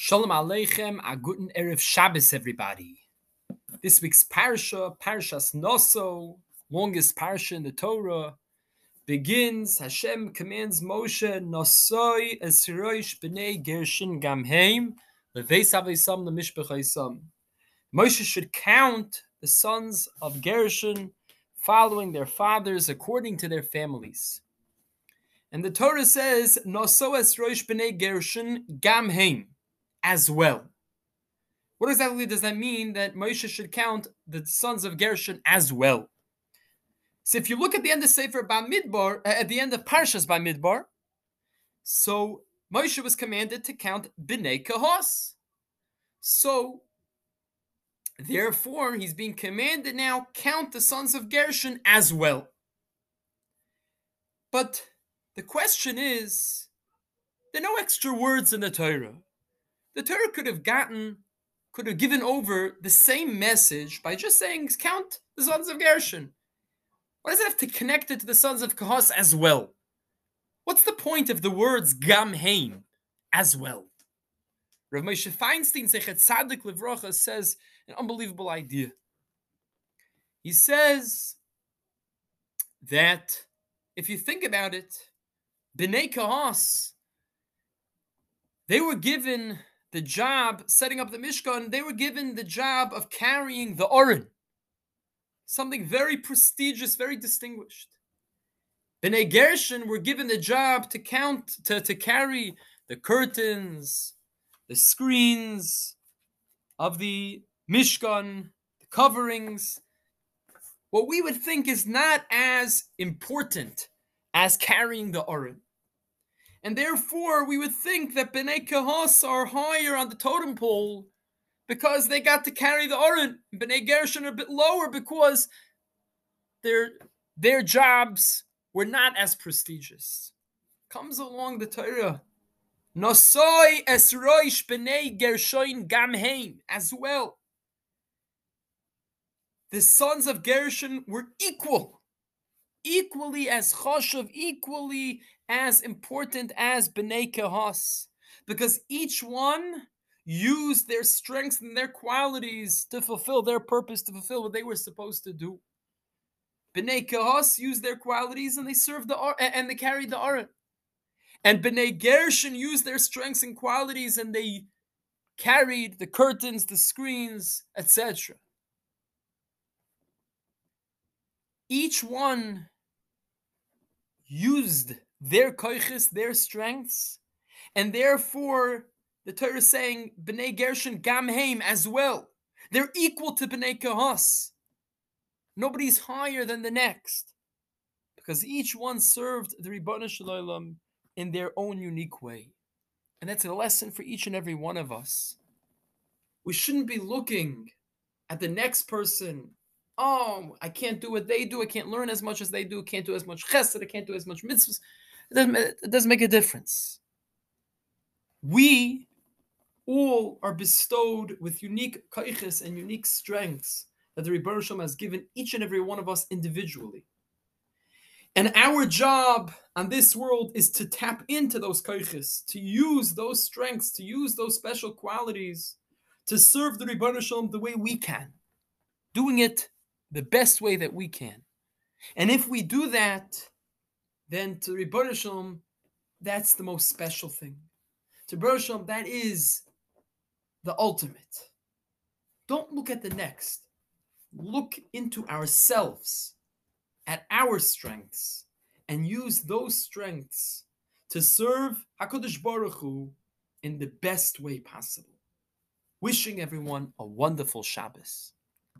Shalom Aleichem, a guten Erev Shabbos, everybody. This week's parsha, Parshas Nasso, longest parsha in the Torah, begins, Hashem commands Moshe, Nasso Esroish Bnei Gershon Gam Heim, Levei Sava Yisam, Le Mishpachai. Moshe should count the sons of Gershon following their fathers according to their families. And the Torah says, Nasso Esroish Bnei Gershon Gam Heim. As well. What exactly does that mean that Moshe should count the sons of Gershon as well? So if you look at the end of Sefer Bamidbar, at the end of Parshas Bamidbar, so Moshe was commanded to count Bnei Kehos. So therefore he's being commanded now count the sons of Gershon as well. But the question is, there are no extra words in the Torah. The Torah could have given over the same message by just saying, count the sons of Gershon. Why does it have to connect it to the sons of Kehos as well? What's the point of the words Gam Heim as well? Rav Moshe Feinstein, Zechet Tzaddik Livrocha, says an unbelievable idea. He says that if you think about it, Bnei Kehos, they were given the job, setting up the Mishkan, they were given the job of carrying the Aron. Something very prestigious, very distinguished. Bnei Gershon were given the job to count, to carry the curtains, the screens of the Mishkan, the coverings. What we would think is not as important as carrying the Aron. And therefore, we would think that Bnei Kehos are higher on the totem pole because they got to carry the Aron. Bnei Gershon are a bit lower because their jobs were not as prestigious. Comes along the Torah. Nasso Esroish Bnei Gershon Gam Heim as well. The sons of Gershon were equal. Equally as choshev, equally as important as Bnei Kehos, because each one used their strengths and their qualities to fulfill their purpose, to fulfill what they were supposed to do. Bnei Kehos used their qualities and they served and they carried the Aron. And Bnei Gershon used their strengths and qualities and they carried the curtains, the screens, etc. Each one used their koiches, their strengths, and therefore the Torah is saying Bnei Gershon Gam Heim as well. They're equal to Bnei Kehos. Nobody's higher than the next, because each one served the Rebbeinu Shel Olam in their own unique way, and that's a lesson for each and every one of us. We shouldn't be looking at the next person. Oh, I can't do what they do. I can't learn as much as they do. I can't do as much chesed. I can't do as much mitzvahs. It doesn't make a difference. We all are bestowed with unique koiches and unique strengths that the Rebbeinu Shel Olam has given each and every one of us individually. And our job on this world is to tap into those koiches, to use those strengths, to use those special qualities, to serve the Rebbeinu Shel Olam the way we can, doing it the best way that we can. And if we do that, then to Rebbeinu Shel Olam, that's the most special thing. To Rebbeinu Shel Olam, that is the ultimate. Don't look at the next. Look into ourselves, at our strengths, and use those strengths to serve HaKadosh Baruch Hu in the best way possible. Wishing everyone a wonderful Shabbos.